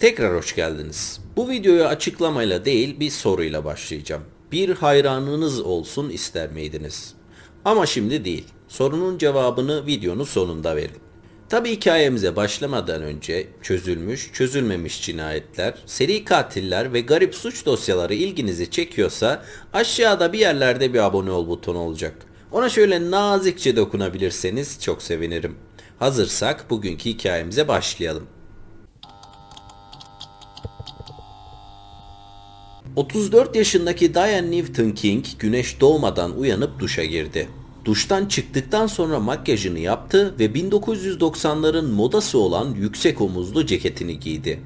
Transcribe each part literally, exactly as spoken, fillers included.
Tekrar hoş geldiniz. Bu videoya açıklamayla değil bir soruyla başlayacağım. Bir hayranınız olsun ister miydiniz? Ama şimdi değil. Sorunun cevabını videonun sonunda verin. Tabi hikayemize başlamadan önce çözülmüş, çözülmemiş cinayetler, seri katiller ve garip suç dosyaları ilginizi çekiyorsa aşağıda bir yerlerde bir abone ol butonu olacak. Ona şöyle nazikçe dokunabilirseniz çok sevinirim. Hazırsak bugünkü hikayemize başlayalım. otuz dört yaşındaki Diane Newton King güneş doğmadan uyanıp duşa girdi. Duştan çıktıktan sonra makyajını yaptı ve bin dokuz yüz doksanların modası olan yüksek omuzlu ceketini giydi.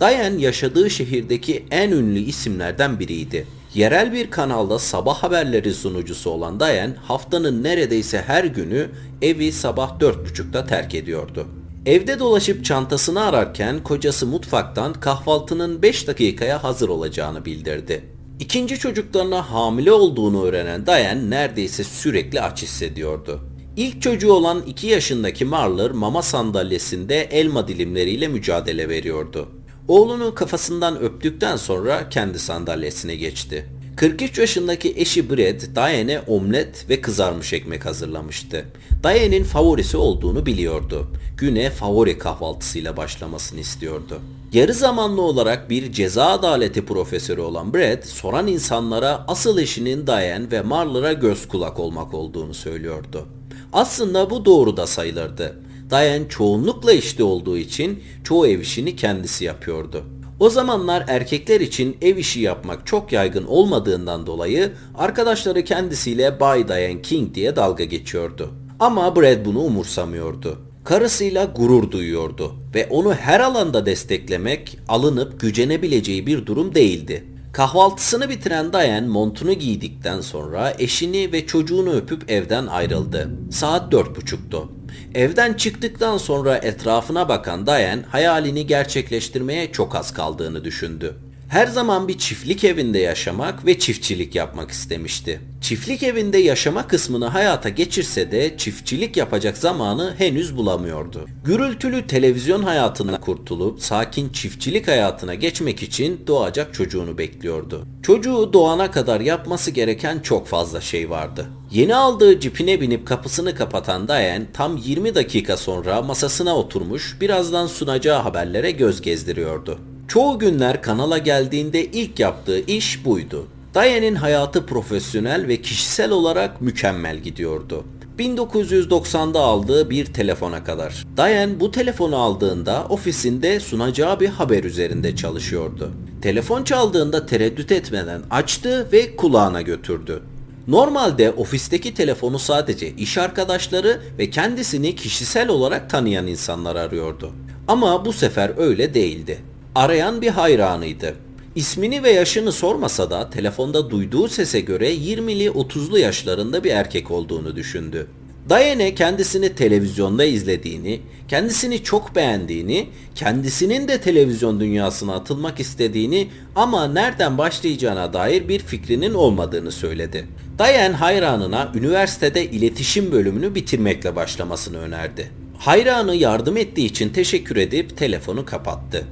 Diane yaşadığı şehirdeki en ünlü isimlerden biriydi. Yerel bir kanalda sabah haberleri sunucusu olan Diane haftanın neredeyse her günü evi sabah dört buçukta terk ediyordu. Evde dolaşıp çantasını ararken kocası mutfaktan kahvaltının beş dakikaya hazır olacağını bildirdi. İkinci çocuklarına hamile olduğunu öğrenen Diane neredeyse sürekli aç hissediyordu. İlk çocuğu olan iki yaşındaki Marler mama sandalyesinde elma dilimleriyle mücadele veriyordu. Oğlunu kafasından öptükten sonra kendi sandalyesine geçti. kırk üç yaşındaki eşi Brad, Diane'e omlet ve kızarmış ekmek hazırlamıştı. Diane'in favorisi olduğunu biliyordu. Güne favori kahvaltısıyla başlamasını istiyordu. Yarı zamanlı olarak bir ceza adaleti profesörü olan Brad, soran insanlara asıl eşinin Diane ve Marler'a göz kulak olmak olduğunu söylüyordu. Aslında bu doğru da sayılırdı. Diane çoğunlukla işte olduğu için çoğu ev işini kendisi yapıyordu. O zamanlar erkekler için ev işi yapmak çok yaygın olmadığından dolayı arkadaşları kendisiyle Bay Diane King diye dalga geçiyordu. Ama Brad bunu umursamıyordu. Karısıyla gurur duyuyordu ve onu her alanda desteklemek alınıp gücenebileceği bir durum değildi. Kahvaltısını bitiren Diane montunu giydikten sonra eşini ve çocuğunu öpüp evden ayrıldı. Saat dört buçuktu. Evden çıktıktan sonra etrafına bakan Diane hayalini gerçekleştirmeye çok az kaldığını düşündü. Her zaman bir çiftlik evinde yaşamak ve çiftçilik yapmak istemişti. Çiftlik evinde yaşama kısmını hayata geçirse de çiftçilik yapacak zamanı henüz bulamıyordu. Gürültülü televizyon hayatından kurtulup sakin çiftçilik hayatına geçmek için doğacak çocuğunu bekliyordu. Çocuğu doğana kadar yapması gereken çok fazla şey vardı. Yeni aldığı cipine binip kapısını kapatan Diane tam yirmi dakika sonra masasına oturmuş, birazdan sunacağı haberlere göz gezdiriyordu. Çoğu günler kanala geldiğinde ilk yaptığı iş buydu. Diane'in hayatı profesyonel ve kişisel olarak mükemmel gidiyordu. bin dokuz yüz doksanda aldığı bir telefona kadar. Diane bu telefonu aldığında ofisinde sunacağı bir haber üzerinde çalışıyordu. Telefon çaldığında tereddüt etmeden açtı ve kulağına götürdü. Normalde ofisteki telefonu sadece iş arkadaşları ve kendisini kişisel olarak tanıyan insanlar arıyordu. Ama bu sefer öyle değildi. Arayan bir hayranıydı. İsmini ve yaşını sormasa da telefonda duyduğu sese göre yirmili otuzlu yaşlarında bir erkek olduğunu düşündü. Diane kendisini televizyonda izlediğini, kendisini çok beğendiğini, kendisinin de televizyon dünyasına atılmak istediğini ama nereden başlayacağına dair bir fikrinin olmadığını söyledi. Diane hayranına üniversitede iletişim bölümünü bitirmekle başlamasını önerdi. Hayranı yardım ettiği için teşekkür edip telefonu kapattı.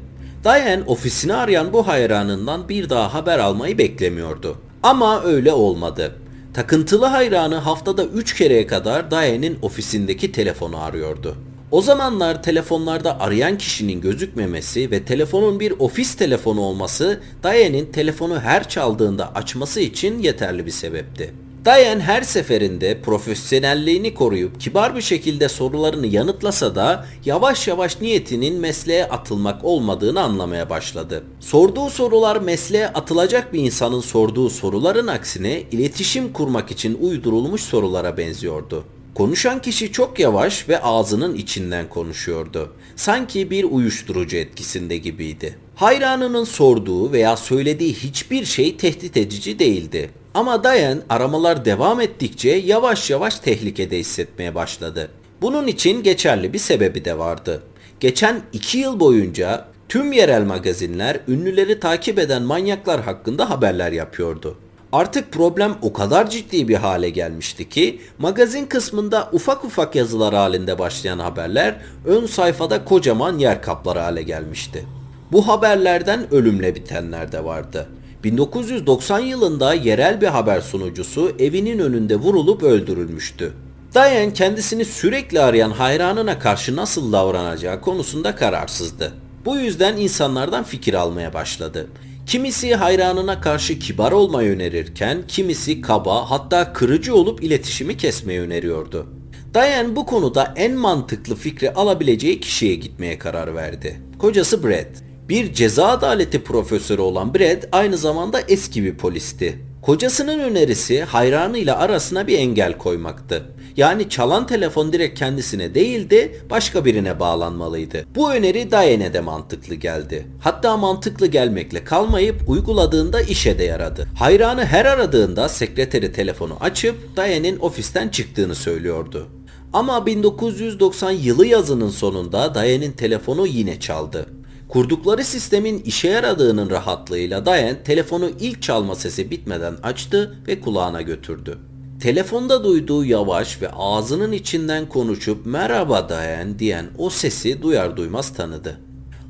Diane ofisini arayan bu hayranından bir daha haber almayı beklemiyordu. Ama öyle olmadı. Takıntılı hayranı haftada üç kereye kadar Diane'in ofisindeki telefonu arıyordu. O zamanlar telefonlarda arayan kişinin gözükmemesi ve telefonun bir ofis telefonu olması Diane'in telefonu her çaldığında açması için yeterli bir sebepti. Diane her seferinde profesyonelliğini koruyup kibar bir şekilde sorularını yanıtlasa da yavaş yavaş niyetinin mesleğe atılmak olmadığını anlamaya başladı. Sorduğu sorular mesleğe atılacak bir insanın sorduğu soruların aksine iletişim kurmak için uydurulmuş sorulara benziyordu. Konuşan kişi çok yavaş ve ağzının içinden konuşuyordu. Sanki bir uyuşturucu etkisinde gibiydi. Hayranının sorduğu veya söylediği hiçbir şey tehdit edici değildi. Ama Diane aramalar devam ettikçe yavaş yavaş tehlikede hissetmeye başladı. Bunun için geçerli bir sebebi de vardı. Geçen iki yıl boyunca tüm yerel magazinler ünlüleri takip eden manyaklar hakkında haberler yapıyordu. Artık problem o kadar ciddi bir hale gelmişti ki magazin kısmında ufak ufak yazılar halinde başlayan haberler ön sayfada kocaman yer kaplar hale gelmişti. Bu haberlerden ölümle bitenler de vardı. bin dokuz yüz doksan yılında yerel bir haber sunucusu evinin önünde vurulup öldürülmüştü. Diane kendisini sürekli arayan hayranına karşı nasıl davranacağı konusunda kararsızdı. Bu yüzden insanlardan fikir almaya başladı. Kimisi hayranına karşı kibar olmayı önerirken kimisi kaba, hatta kırıcı olup iletişimi kesmeyi öneriyordu. Diane bu konuda en mantıklı fikri alabileceği kişiye gitmeye karar verdi. Kocası Brad. Bir ceza adaleti profesörü olan Brad aynı zamanda eski bir polisti. Kocasının önerisi hayranıyla arasına bir engel koymaktı. Yani çalan telefon direkt kendisine değil de başka birine bağlanmalıydı. Bu öneri Diane'e de mantıklı geldi. Hatta mantıklı gelmekle kalmayıp uyguladığında işe de yaradı. Hayranı her aradığında sekreteri telefonu açıp Diane'in ofisten çıktığını söylüyordu. Ama bin dokuz yüz doksan yılı yazının sonunda Diane'in telefonu yine çaldı. Kurdukları sistemin işe yaradığının rahatlığıyla Diane telefonu ilk çalma sesi bitmeden açtı ve kulağına götürdü. Telefonda duyduğu yavaş ve ağzının içinden konuşup "Merhaba Diane" diyen o sesi duyar duymaz tanıdı.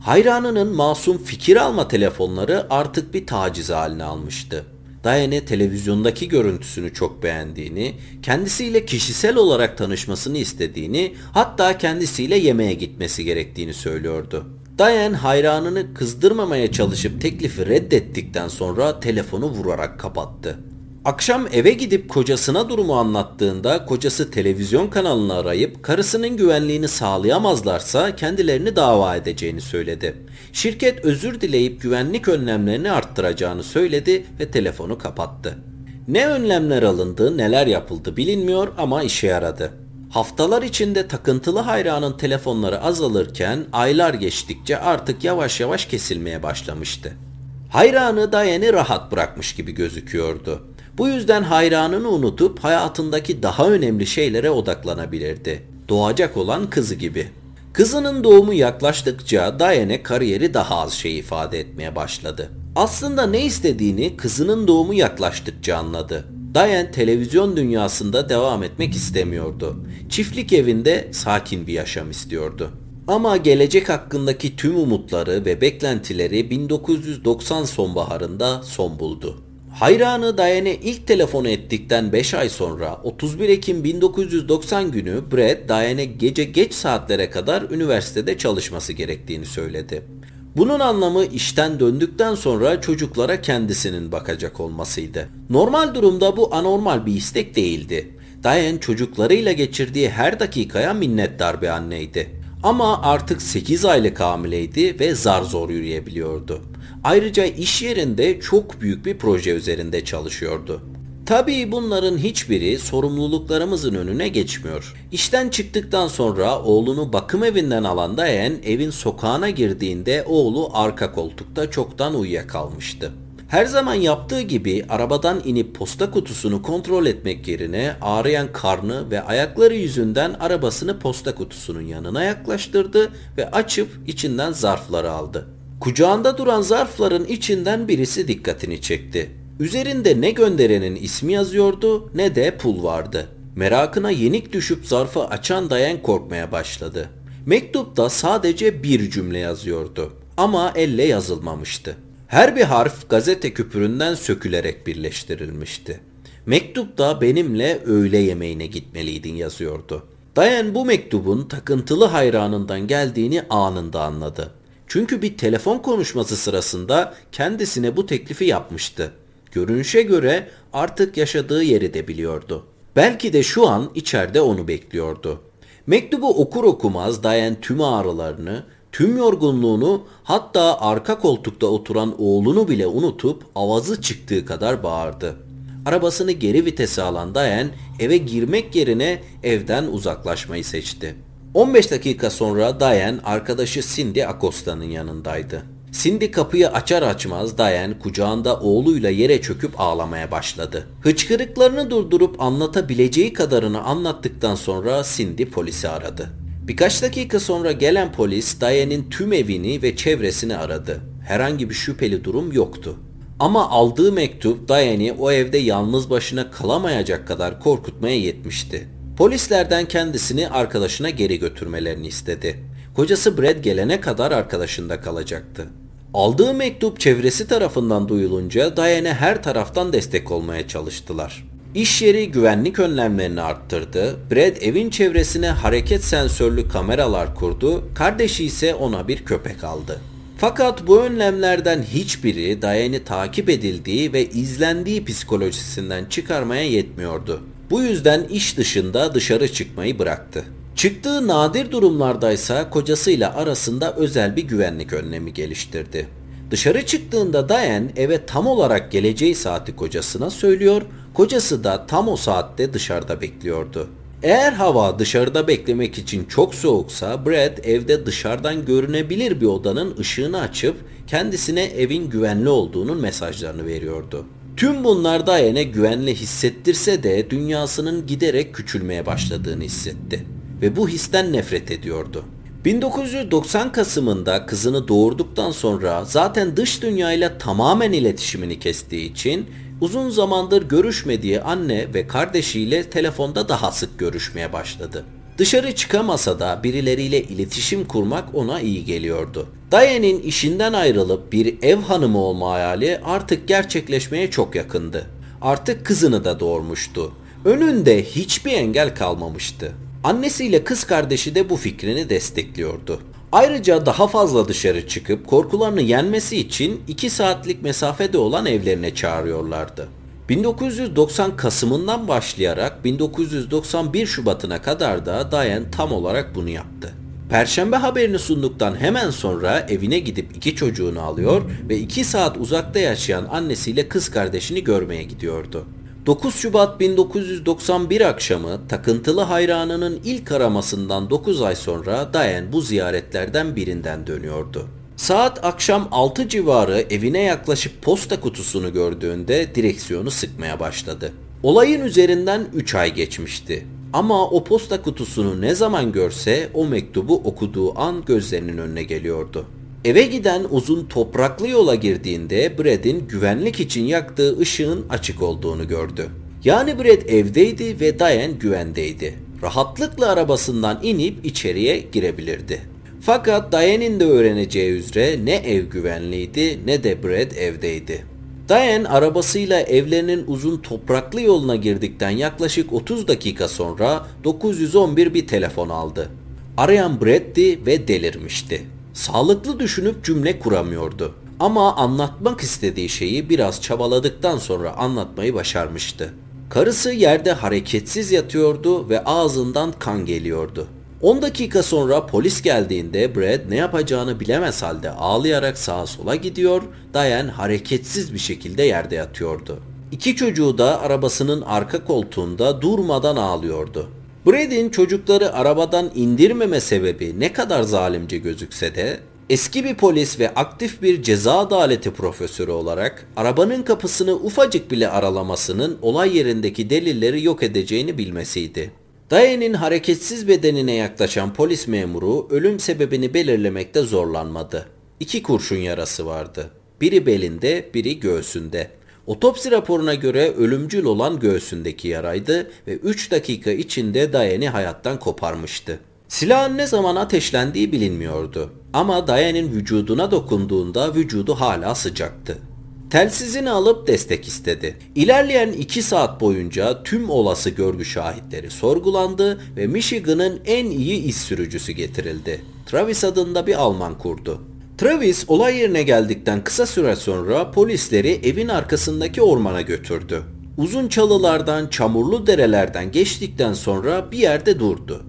Hayranının masum fikir alma telefonları artık bir taciz haline almıştı. Diane televizyondaki görüntüsünü çok beğendiğini, kendisiyle kişisel olarak tanışmasını istediğini, hatta kendisiyle yemeğe gitmesi gerektiğini söylüyordu. Diane hayranını kızdırmamaya çalışıp teklifi reddettikten sonra telefonu vurarak kapattı. Akşam eve gidip kocasına durumu anlattığında kocası televizyon kanalını arayıp karısının güvenliğini sağlayamazlarsa kendilerini dava edeceğini söyledi. Şirket özür dileyip güvenlik önlemlerini arttıracağını söyledi ve telefonu kapattı. Ne önlemler alındı, neler yapıldı bilinmiyor ama işe yaradı. Haftalar içinde takıntılı hayranın telefonları azalırken aylar geçtikçe artık yavaş yavaş kesilmeye başlamıştı. Hayranı Diane'i rahat bırakmış gibi gözüküyordu. Bu yüzden hayranını unutup hayatındaki daha önemli şeylere odaklanabilirdi. Doğacak olan kızı gibi. Kızının doğumu yaklaştıkça Diane kariyeri daha az şey ifade etmeye başladı. Aslında ne istediğini kızının doğumu yaklaştıkça anladı. Diane televizyon dünyasında devam etmek istemiyordu. Çiftlik evinde sakin bir yaşam istiyordu. Ama gelecek hakkındaki tüm umutları ve beklentileri bin dokuz yüz doksan sonbaharında son buldu. Hayranı Diane ilk telefonu ettikten beş ay sonra otuz bir Ekim bin dokuz yüz doksan günü Brad, Diane gece geç saatlere kadar üniversitede çalışması gerektiğini söyledi. Bunun anlamı işten döndükten sonra çocuklara kendisinin bakacak olmasıydı. Normal durumda bu anormal bir istek değildi. Diane çocuklarıyla geçirdiği her dakikaya minnettar bir anneydi. Ama artık sekiz aylık hamileydi ve zar zor yürüyebiliyordu. Ayrıca iş yerinde çok büyük bir proje üzerinde çalışıyordu. Tabii bunların hiçbiri sorumluluklarımızın önüne geçmiyor. İşten çıktıktan sonra oğlunu bakım evinden alan Diane evin sokağına girdiğinde oğlu arka koltukta çoktan uyuyakalmıştı. Her zaman yaptığı gibi arabadan inip posta kutusunu kontrol etmek yerine ağrıyan karnı ve ayakları yüzünden arabasını posta kutusunun yanına yaklaştırdı ve açıp içinden zarfları aldı. Kucağında duran zarfların içinden birisi dikkatini çekti. Üzerinde ne gönderenin ismi yazıyordu ne de pul vardı. Merakına yenik düşüp zarfı açan Diane korkmaya başladı. Mektupta sadece bir cümle yazıyordu ama elle yazılmamıştı. Her bir harf gazete küpüründen sökülerek birleştirilmişti. Mektupta "Benimle öğle yemeğine gitmeliydin" yazıyordu. Diane bu mektubun takıntılı hayranından geldiğini anında anladı. Çünkü bir telefon konuşması sırasında kendisine bu teklifi yapmıştı. Görünüşe göre artık yaşadığı yeri de biliyordu. Belki de şu an içeride onu bekliyordu. Mektubu okur okumaz Diane tüm ağrılarını, tüm yorgunluğunu, hatta arka koltukta oturan oğlunu bile unutup avazı çıktığı kadar bağırdı. Arabasını geri vitese alan Diane eve girmek yerine evden uzaklaşmayı seçti. on beş dakika sonra Diane arkadaşı Cindy Acosta'nın yanındaydı. Cindy kapıyı açar açmaz Diane kucağında oğluyla yere çöküp ağlamaya başladı. Hıçkırıklarını durdurup anlatabileceği kadarını anlattıktan sonra Cindy polisi aradı. Birkaç dakika sonra gelen polis Diane'in tüm evini ve çevresini aradı. Herhangi bir şüpheli durum yoktu. Ama aldığı mektup Diane'i o evde yalnız başına kalamayacak kadar korkutmaya yetmişti. Polislerden kendisini arkadaşına geri götürmelerini istedi. Kocası Brad gelene kadar arkadaşında kalacaktı. Aldığı mektup çevresi tarafından duyulunca Diane'e her taraftan destek olmaya çalıştılar. İş yeri güvenlik önlemlerini arttırdı, Brad evin çevresine hareket sensörlü kameralar kurdu, kardeşi ise ona bir köpek aldı. Fakat bu önlemlerden hiçbiri Diane'i takip edildiği ve izlendiği psikolojisinden çıkarmaya yetmiyordu. Bu yüzden iş dışında dışarı çıkmayı bıraktı. Çıktığı nadir durumlardaysa kocasıyla arasında özel bir güvenlik önlemi geliştirdi. Dışarı çıktığında Diane eve tam olarak geleceği saati kocasına söylüyor, kocası da tam o saatte dışarıda bekliyordu. Eğer hava dışarıda beklemek için çok soğuksa Brad evde dışarıdan görünebilir bir odanın ışığını açıp kendisine evin güvenli olduğunun mesajlarını veriyordu. Tüm bunlar Diane'e güvenli hissettirse de dünyasının giderek küçülmeye başladığını hissetti ve bu histen nefret ediyordu. bin dokuz yüz doksan Kasım'ında kızını doğurduktan sonra zaten dış dünyayla tamamen iletişimini kestiği için uzun zamandır görüşmediği anne ve kardeşiyle telefonda daha sık görüşmeye başladı. Dışarı çıkamasa da birileriyle iletişim kurmak ona iyi geliyordu. Diane'in işinden ayrılıp bir ev hanımı olma hayali artık gerçekleşmeye çok yakındı. Artık kızını da doğurmuştu. Önünde hiçbir engel kalmamıştı. Annesiyle kız kardeşi de bu fikrini destekliyordu. Ayrıca daha fazla dışarı çıkıp korkularını yenmesi için iki saatlik mesafede olan evlerine çağırıyorlardı. bin dokuz yüz doksan Kasım'ından başlayarak bin dokuz yüz doksan bir Şubat'ına kadar da Diane tam olarak bunu yaptı. Perşembe haberini sunduktan hemen sonra evine gidip iki çocuğunu alıyor ve iki saat uzakta yaşayan annesiyle kız kardeşini görmeye gidiyordu. dokuz Şubat bin dokuz yüz doksan bir akşamı takıntılı hayranının ilk aramasından dokuz ay sonra Diane bu ziyaretlerden birinden dönüyordu. Saat akşam altı civarı evine yaklaşıp posta kutusunu gördüğünde direksiyonu sıkmaya başladı. Olayın üzerinden üç ay geçmişti. Ama o posta kutusunu ne zaman görse o mektubu okuduğu an gözlerinin önüne geliyordu. Eve giden uzun topraklı yola girdiğinde Brad'in güvenlik için yaktığı ışığın açık olduğunu gördü. Yani Brad evdeydi ve Diane güvendeydi. Rahatlıkla arabasından inip içeriye girebilirdi. Fakat Diane'in de öğreneceği üzere ne ev güvenliydi ne de Brad evdeydi. Diane arabasıyla evlerinin uzun topraklı yoluna girdikten yaklaşık otuz dakika sonra dokuz yüz on bir bir telefon aldı. Arayan Brad'ti ve delirmişti. Sağlıklı düşünüp cümle kuramıyordu. Ama anlatmak istediği şeyi biraz çabaladıktan sonra anlatmayı başarmıştı. Karısı yerde hareketsiz yatıyordu ve ağzından kan geliyordu. on dakika sonra polis geldiğinde Brad ne yapacağını bilemez halde ağlayarak sağa sola gidiyor, Diane hareketsiz bir şekilde yerde yatıyordu. İki çocuğu da arabasının arka koltuğunda durmadan ağlıyordu. Brad'in çocukları arabadan indirmeme sebebi ne kadar zalimce gözükse de eski bir polis ve aktif bir ceza adaleti profesörü olarak arabanın kapısını ufacık bile aralamasının olay yerindeki delilleri yok edeceğini bilmesiydi. Diane'in hareketsiz bedenine yaklaşan polis memuru ölüm sebebini belirlemekte zorlanmadı. İki kurşun yarası vardı. Biri belinde, biri göğsünde. Otopsi raporuna göre ölümcül olan göğsündeki yaraydı ve üç dakika içinde Diane'i hayattan koparmıştı. Silahın ne zaman ateşlendiği bilinmiyordu ama Diane'in vücuduna dokunduğunda vücudu hala sıcaktı. Telsizini alıp destek istedi. İlerleyen iki saat boyunca tüm olası görgü şahitleri sorgulandı ve Michigan'ın en iyi iş sürücüsü getirildi. Travis adında bir Alman kurdu. Travis olay yerine geldikten kısa süre sonra polisleri evin arkasındaki ormana götürdü. Uzun çalılardan, çamurlu derelerden geçtikten sonra bir yerde durdu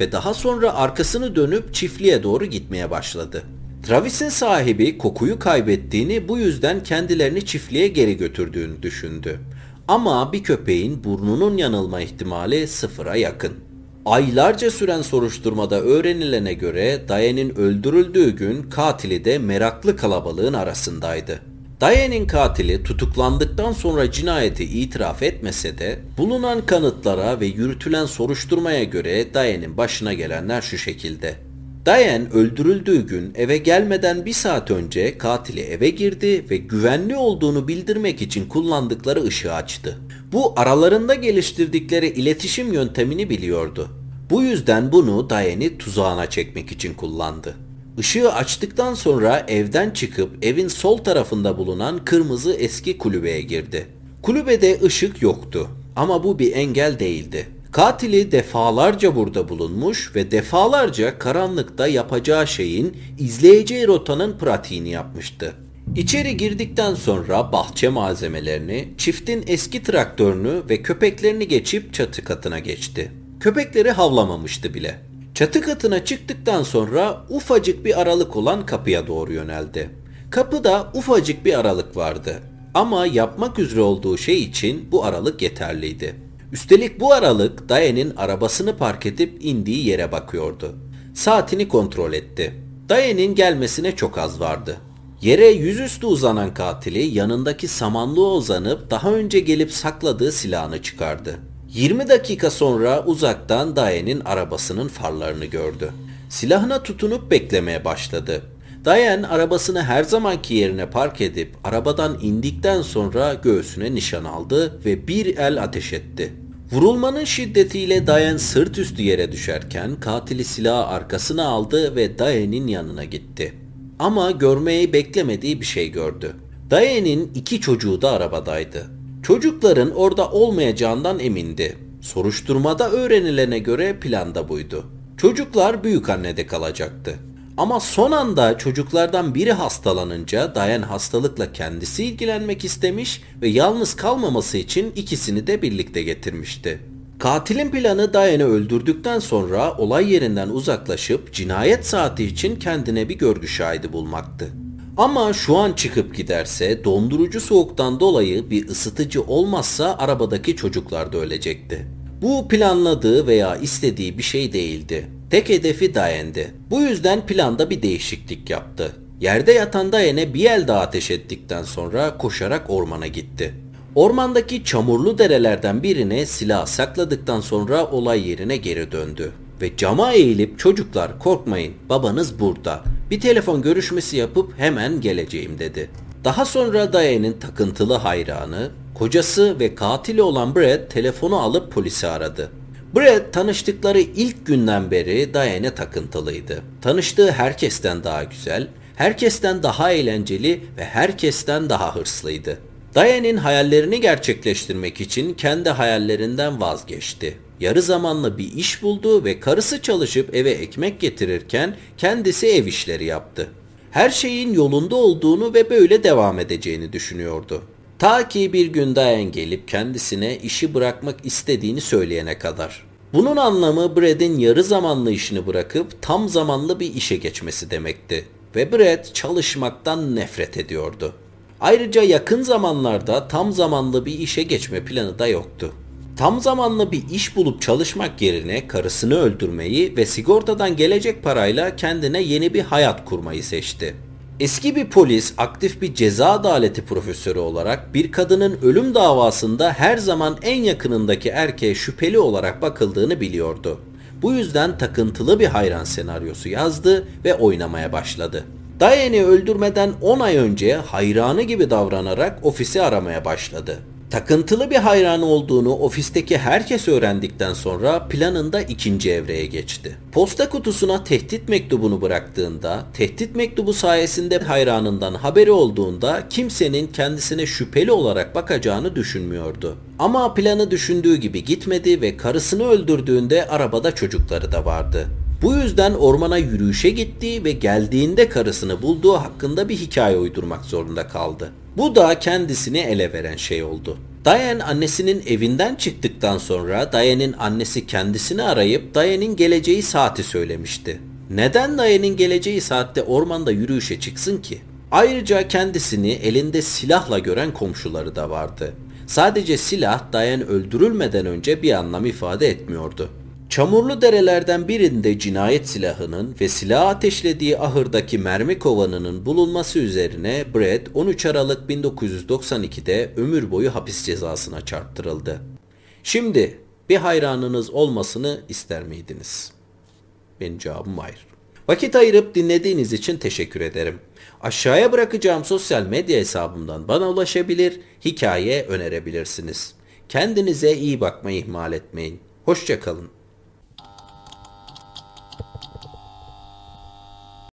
ve daha sonra arkasını dönüp çiftliğe doğru gitmeye başladı. Travis'in sahibi kokuyu kaybettiğini, bu yüzden kendilerini çiftliğe geri götürdüğünü düşündü. Ama bir köpeğin burnunun yanılma ihtimali sıfıra yakın. Aylarca süren soruşturmada öğrenilene göre Diane'in öldürüldüğü gün katili de meraklı kalabalığın arasındaydı. Diane'in katili tutuklandıktan sonra cinayeti itiraf etmese de bulunan kanıtlara ve yürütülen soruşturmaya göre Diane'in başına gelenler şu şekilde. Diane öldürüldüğü gün eve gelmeden bir saat önce katili eve girdi ve güvenli olduğunu bildirmek için kullandıkları ışığı açtı. Bu aralarında geliştirdikleri iletişim yöntemini biliyordu. Bu yüzden bunu Diane'i tuzağına çekmek için kullandı. Işığı açtıktan sonra evden çıkıp evin sol tarafında bulunan kırmızı eski kulübeye girdi. Kulübede ışık yoktu ama bu bir engel değildi. Katili defalarca burada bulunmuş ve defalarca karanlıkta yapacağı şeyin izleyeceği rotanın pratiğini yapmıştı. İçeri girdikten sonra bahçe malzemelerini, çiftin eski traktörünü ve köpeklerini geçip çatı katına geçti. Köpekleri havlamamıştı bile. Çatı katına çıktıktan sonra ufacık bir aralık olan kapıya doğru yöneldi. Kapıda ufacık bir aralık vardı ama yapmak üzere olduğu şey için bu aralık yeterliydi. Üstelik bu aralık Diane'in arabasını park edip indiği yere bakıyordu. Saatini kontrol etti. Diane'in gelmesine çok az vardı. Yere yüzüstü uzanan katili yanındaki samanlığa uzanıp daha önce gelip sakladığı silahını çıkardı. yirmi dakika sonra uzaktan Diane'in arabasının farlarını gördü. Silahına tutunup beklemeye başladı. Diane arabasını her zamanki yerine park edip arabadan indikten sonra göğsüne nişan aldı ve bir el ateş etti. Vurulmanın şiddetiyle Diane sırt üstü yere düşerken katili silahı arkasına aldı ve Diane'in yanına gitti. Ama görmeyi beklemediği bir şey gördü. Diane'in iki çocuğu da arabadaydı. Çocukların orada olmayacağından emindi. Soruşturmada öğrenilene göre plan da buydu. Çocuklar büyükannede kalacaktı. Ama son anda çocuklardan biri hastalanınca Diane hastalıkla kendisi ilgilenmek istemiş ve yalnız kalmaması için ikisini de birlikte getirmişti. Katilin planı Diane'i öldürdükten sonra olay yerinden uzaklaşıp cinayet saati için kendine bir görgü şahidi bulmaktı. Ama şu an çıkıp giderse dondurucu soğuktan dolayı bir ısıtıcı olmazsa arabadaki çocuklar da ölecekti. Bu planladığı veya istediği bir şey değildi. Tek hedefi Diane'di. Bu yüzden planda bir değişiklik yaptı. Yerde yatan Diane'e bir el daha ateş ettikten sonra koşarak ormana gitti. Ormandaki çamurlu derelerden birine silah sakladıktan sonra olay yerine geri döndü. Ve cama eğilip "Çocuklar, korkmayın, babanız burada. Bir telefon görüşmesi yapıp hemen geleceğim" dedi. Daha sonra Diane'in takıntılı hayranı, kocası ve katili olan Brad telefonu alıp polisi aradı. Brad tanıştıkları ilk günden beri Diane'e takıntılıydı. Tanıştığı herkesten daha güzel, herkesten daha eğlenceli ve herkesten daha hırslıydı. Diane'in hayallerini gerçekleştirmek için kendi hayallerinden vazgeçti. Yarı zamanlı bir iş buldu ve karısı çalışıp eve ekmek getirirken kendisi ev işleri yaptı. Her şeyin yolunda olduğunu ve böyle devam edeceğini düşünüyordu. Ta ki bir gün Diane gelip kendisine işi bırakmak istediğini söyleyene kadar. Bunun anlamı Brad'in yarı zamanlı işini bırakıp tam zamanlı bir işe geçmesi demekti. Ve Brad çalışmaktan nefret ediyordu. Ayrıca yakın zamanlarda tam zamanlı bir işe geçme planı da yoktu. Tam zamanlı bir iş bulup çalışmak yerine karısını öldürmeyi ve sigortadan gelecek parayla kendine yeni bir hayat kurmayı seçti. Eski bir polis, aktif bir ceza adaleti profesörü olarak bir kadının ölüm davasında her zaman en yakınındaki erkeğe şüpheli olarak bakıldığını biliyordu. Bu yüzden takıntılı bir hayran senaryosu yazdı ve oynamaya başladı. Diane'i öldürmeden on ay önce hayranı gibi davranarak ofisi aramaya başladı. Takıntılı bir hayran olduğunu ofisteki herkes öğrendikten sonra planında ikinci evreye geçti. Posta kutusuna tehdit mektubunu bıraktığında, tehdit mektubu sayesinde hayranından haberi olduğunda kimsenin kendisine şüpheli olarak bakacağını düşünmüyordu. Ama planı düşündüğü gibi gitmedi ve karısını öldürdüğünde arabada çocukları da vardı. Bu yüzden ormana yürüyüşe gitti ve geldiğinde karısını bulduğu hakkında bir hikaye uydurmak zorunda kaldı. Bu da kendisini ele veren şey oldu. Diane annesinin evinden çıktıktan sonra Diane'in annesi kendisini arayıp Diane'in geleceği saati söylemişti. Neden Diane'in geleceği saatte ormanda yürüyüşe çıksın ki? Ayrıca kendisini elinde silahla gören komşuları da vardı. Sadece silah Diane öldürülmeden önce bir anlam ifade etmiyordu. Çamurlu derelerden birinde cinayet silahının ve silahı ateşlediği ahırdaki mermi kovanının bulunması üzerine Brad on üç Aralık bin dokuz yüz doksan iki'de ömür boyu hapis cezasına çarptırıldı. Şimdi bir hayranınız olmasını ister miydiniz? Benim cevabım hayır. Vakit ayırıp dinlediğiniz için teşekkür ederim. Aşağıya bırakacağım sosyal medya hesabımdan bana ulaşabilir, hikaye önerebilirsiniz. Kendinize iyi bakmayı ihmal etmeyin. Hoşça kalın.